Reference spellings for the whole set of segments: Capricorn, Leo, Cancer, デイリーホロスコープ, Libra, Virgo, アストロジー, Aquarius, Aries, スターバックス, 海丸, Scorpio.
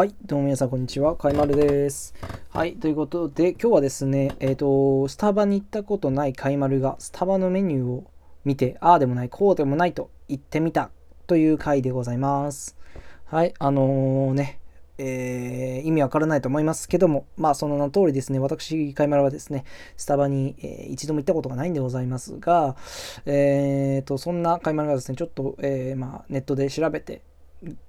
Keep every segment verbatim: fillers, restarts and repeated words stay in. はい、どうも皆さんこんにちは、かいまるです。はい、ということで、今日はですね、えっと、スタバに行ったことないかいまるが、スタバのメニューを見て、ああでもない、こうでもないと言ってみたという回でございます。はい、あのー、ね、えー、意味わからないと思いますけども、まあ、その名の通りですね、私、かいまるはですね、スタバに、えー、一度も行ったことがないんでございますが、えっと、そんなかいまるがですね、ちょっと、えー、まあ、ネットで調べて、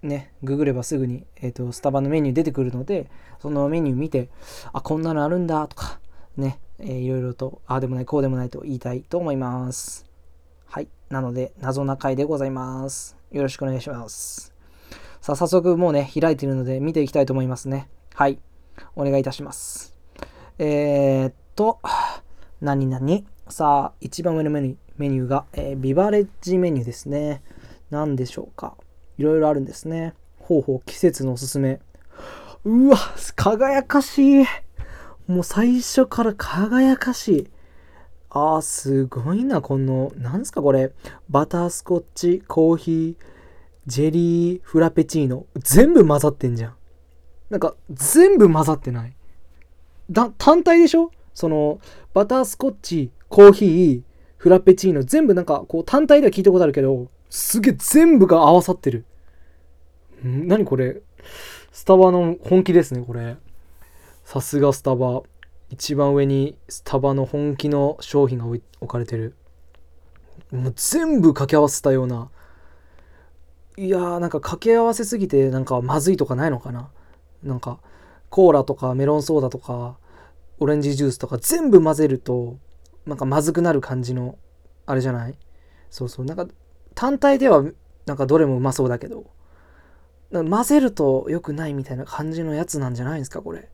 ね、ググればすぐに、えーと、スタバのメニュー出てくるので、そのメニュー見て、あ、こんなのあるんだとかね、えー、いろいろとああでもないこうでもないと言いたいと思います。はい、なので謎な回でございます。よろしくお願いします。さあ、早速もうね開いているので見ていきたいと思いますね。はい、お願いいたします。えー、っと何々さあ、一番上のメニュー、メニューが、えー、ビバレッジメニューですね。何でしょうか。いろいろあるんですね。ほうほう、季節のおすすめ。うわ、輝かしい。もう最初から輝かしい。あー、すごいな、この、なんすかこれ。バタースコッチ、コーヒー、ジェリー、フラペチーノ。全部混ざってんじゃん。なんか、全部混ざってない。だ、単体でしょ？その、バタースコッチ、コーヒー、フラペチーノ。全部なんか、こう、単体では聞いたことあるけど、すげえ全部が合わさってる。ん、何これ。スタバの本気ですね、これ。さすがスタバ。一番上にスタバの本気の商品が置かれてる。もう全部掛け合わせたような。いやー、なんか掛け合わせすぎてなんかまずいとかないのかな。なんかコーラとかメロンソーダとかオレンジジュースとか全部混ぜるとなんかまずくなる感じのあれじゃない？そうそう、なんか単体ではなんかどれもうまそうだけど、混ぜると良くないみたいな感じのやつなんじゃないですか、これ。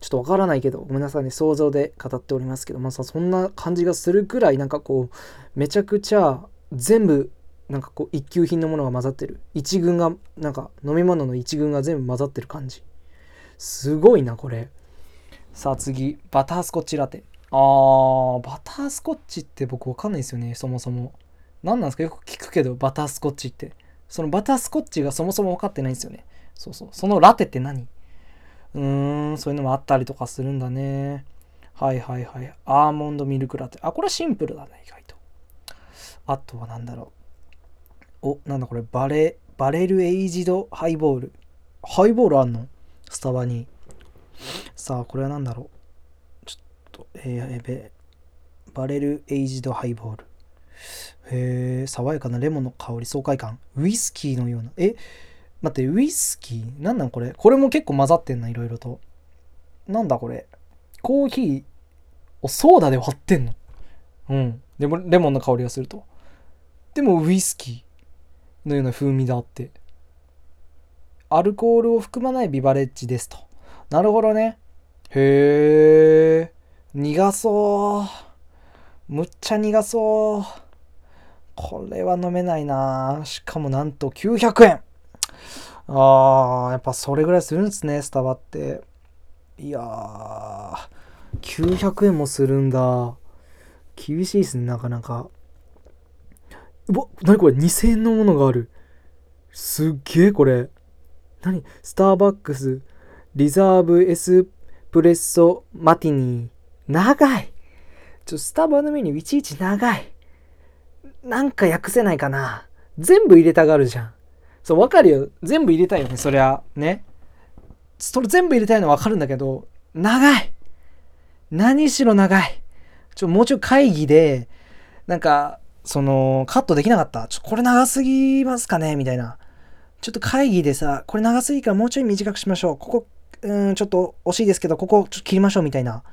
ちょっとわからないけど、ごめんなさいね、想像で語っておりますけど、まあさ、そんな感じがするくらい、なんかこうめちゃくちゃ全部なんかこう一級品のものが混ざってる。一群がなんか飲み物の一群が全部混ざってる感じ。すごいな、これ。さあ次、バタースコッチラテ。あー、バタースコッチって僕わかんないですよね、そもそも。何なんですか、よく聞くけど、バタースコッチって。そのバタースコッチがそもそも分かってないんですよね。そうそう、そのラテって何。うーん、そういうのもあったりとかするんだね。はいはいはい。アーモンドミルクラテ。あ、これはシンプルだね、意外と。あとは何だろう。お、なんだこれ。バレバレルエイジドハイボール。ハイボールあんの、スタバに。さあ、これは何だろう。ちょっとえー、べバレルエイジドハイボール。へー、爽やかなレモンの香り、爽快感。ウイスキーのような。え、待って、ウイスキーなんなんこれ。これも結構混ざってんな、いろいろと。なんだこれ。コーヒーをソーダで割ってんの。うん、でもレモンの香りがすると。でもウイスキーのような風味だって。アルコールを含まないビバレッジですと。なるほどね。へー、苦そう。むっちゃ苦そう。これは飲めないな。しかもなんときゅうひゃくえん。あー、やっぱそれぐらいするんですね、スタバって。いやー、きゅうひゃくえんもするんだ。厳しいですね、なかなか。うわ、なにこれ。にせんえんのものがある。すっげえ、これなに。スターバックスリザーブエスプレッソマティニー。長い。ちょ、スタバのメニューいちいち長い。なんか訳せないかな。全部入れたがるじゃん。そう、わかるよ、全部入れたいよね、そりゃね。それ全部入れたいのはわかるんだけど、長い。何しろ長い。ちょ、もうちょい会議でなんかそのカットできなかった。ちょ、これ長すぎますかねみたいな。ちょっと会議でさ、これ長すぎからもうちょい短くしましょう、ここ、うん、ちょっと惜しいですけど、ここちょっと切りましょうみたいな。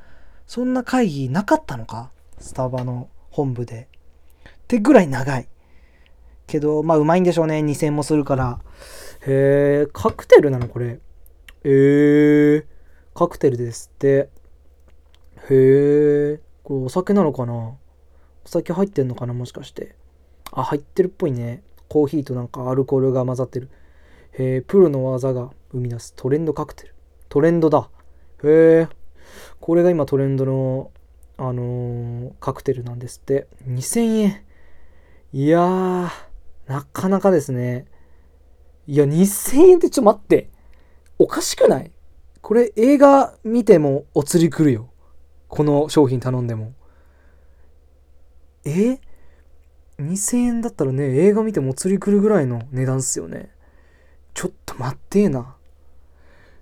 そんな会議なかったのか、スタバの本部でってぐらい長いけど、まあうまいんでしょうね。にせんえんもするから。へえ、カクテルなのこれ。えー、カクテルですって。へえ、これお酒なのかな。お酒入ってんのかな、もしかして。あ、入ってるっぽいね。コーヒーとなんかアルコールが混ざってる。へえ、プロの技が生み出すトレンドカクテル。トレンドだ。へえ、これが今トレンドのあのー、カクテルなんですって。にせんえん。いやー、なかなかですね。いや、にせんえんってちょっと待って。おかしくない？これ映画見てもお釣り来るよ。この商品頼んでも。え？にせんえんだったらね、映画見てもお釣り来るぐらいの値段っすよね。ちょっと待ってえな。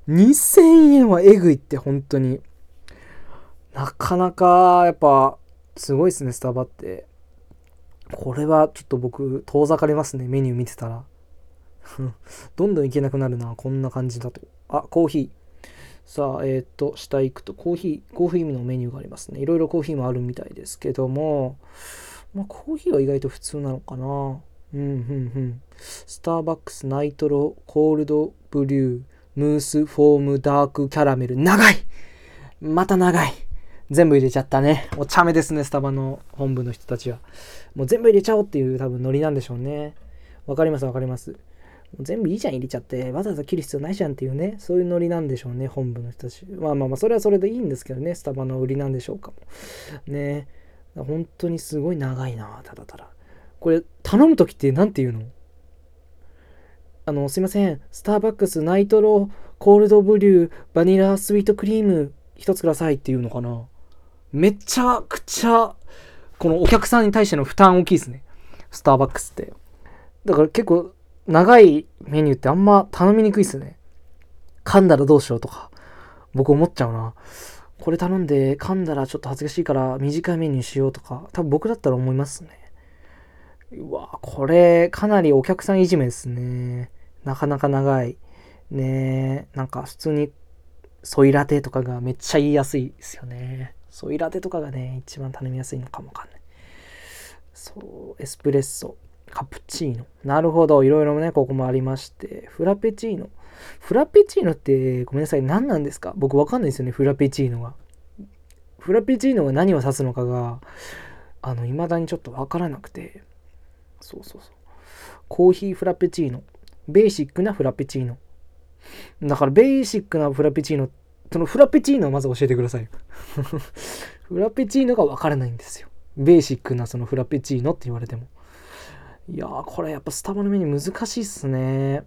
にせんえんはえぐいって本当に。なかなかやっぱすごいっすね、スタバって。これはちょっと僕遠ざかりますね、メニュー見てたら。どんどんいけなくなるな、こんな感じだと。あ、コーヒー。さあ、えっと、下行くとコーヒー、コーヒーのメニューがありますね。いろいろコーヒーもあるみたいですけども、まあ、コーヒーは意外と普通なのかな。うん、うん、うん。スターバックス、ナイトロ、コールドブリュー、ムース、フォーム、ダークキャラメル。長い！また長い。全部入れちゃったね。お茶目ですね、スタバの本部の人たちは。もう全部入れちゃおうっていう多分ノリなんでしょうね。わかります、わかります。全部いいじゃん入れちゃって、わざわざ切る必要ないじゃんっていうね、そういうノリなんでしょうね、本部の人たち。まあまあまあ、それはそれでいいんですけどね、スタバの売りなんでしょうかも。ねえ、本当にすごい長いな、ただただ。これ、頼むときって何て言うの？あの、すいません、スターバックス、ナイトロ、コールドブリュー、バニラスイートクリーム、一つくださいっていうのかな。めちゃくちゃ、このお客さんに対しての負担大きいですね、スターバックスって。だから結構、長いメニューってあんま頼みにくいっすね。噛んだらどうしようとか僕思っちゃうな。これ頼んで噛んだらちょっと恥ずかしいから短いメニューしようとか、多分僕だったら思いますね。うわ、これかなりお客さんいじめですね。なかなか長いね。なんか普通にソイラテとかがめっちゃ言いやすいですよね。ソイラテとかがね一番頼みやすいのかもわかんない。そう、エスプレッソ、カプチーノ。なるほど。いろいろね、ここもありまして。フラペチーノ。フラペチーノって、ごめんなさい。何なんですか？僕わかんないですよね、フラペチーノが。フラペチーノが何を指すのかが、あの、未だにちょっとわからなくて。そうそうそう。コーヒーフラペチーノ。ベーシックなフラペチーノ。だから、ベーシックなフラペチーノ。そのフラペチーノをまず教えてください。フラペチーノがわからないんですよ。ベーシックなそのフラペチーノって言われても。いやー、これやっぱスタバのメニュー難しいっすね。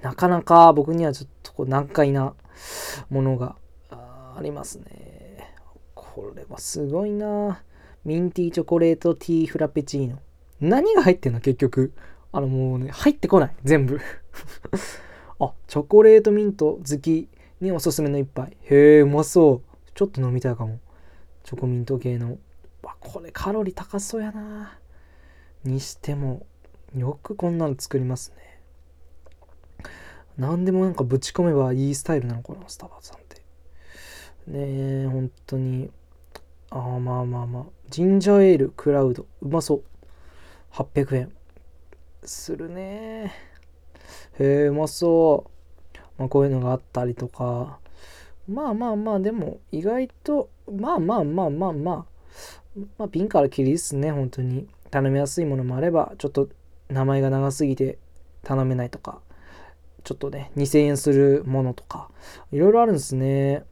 なかなか僕にはちょっとこう難解なものが あ, ありますね。これはすごいな。ミンティーチョコレートティーフラペチーノ。何が入ってんの結局。あのもうね、入ってこない。全部。あ、チョコレートミント好きにおすすめの一杯。へえ、うまそう。ちょっと飲みたいかも。チョコミント系の。わ、これカロリー高そうやな。にしてもよくこんなの作りますね。何でもなんかぶち込めばいいスタイルなのかな、スタバさんってねえ、本当に。ああ、まあまあまあ、ジンジャーエールクラウド、うまそう。はっぴゃくえんするね。へえ、うまそう。まあこういうのがあったりとか、まあまあまあ、でも意外とまあまあまあまあまあまあピンからキリですね、本当に。頼みやすいものもあれば、ちょっと名前が長すぎて頼めないとか、ちょっとねにせんえんするものとか、いろいろあるんですね。へ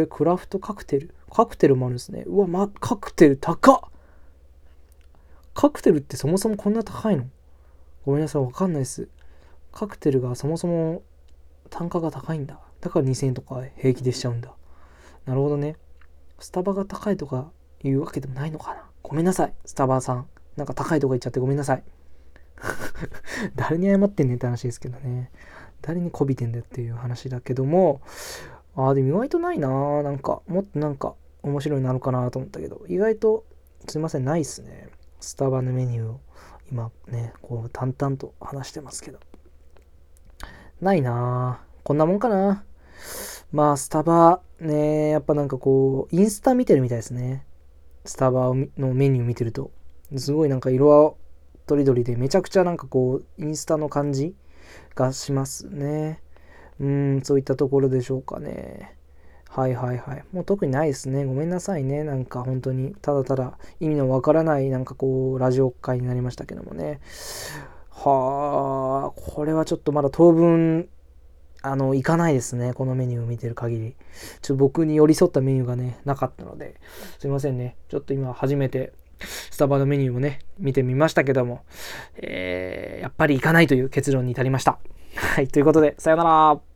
え、クラフトカクテル、カクテルもあるんですね。うわ、ま、カクテル高っ。カクテルってそもそもこんな高いの？ごめんなさい、わかんないです。カクテルがそもそも単価が高いんだ。だからにせんえんとか平気でしちゃうんだ。なるほどね。スタバが高いとかいうわけでもないのかな。ごめんなさい、スタバさん、なんか高いとこ行っちゃってごめんなさい。誰に謝ってんねんって話ですけどね。誰にこびてんだっていう話だけども、あー、でも意外とないなー。なんかもっとなんか面白いなのかなと思ったけど、意外とすいません、ないっすね、スタバのメニューを。今ねこう淡々と話してますけど、ないなー。こんなもんかな。まあスタバね、やっぱなんかこうインスタ見てるみたいですね。スタバのメニュー見てると、すごいなんか色はとりどりで、めちゃくちゃなんかこうインスタの感じがしますね。うーん、そういったところでしょうかね。はいはいはい。もう特にないですね、ごめんなさいね。なんか本当にただただ意味のわからないなんかこうラジオ会になりましたけどもね。はあ、これはちょっとまだ当分あのいかないですね、このメニューを見てる限り。ちょっと僕に寄り添ったメニューがねなかったので、すいませんね。ちょっと今初めてスタバのメニューもね見てみましたけども、えー、やっぱりいかないという結論に至りました。はい、ということでさよなら。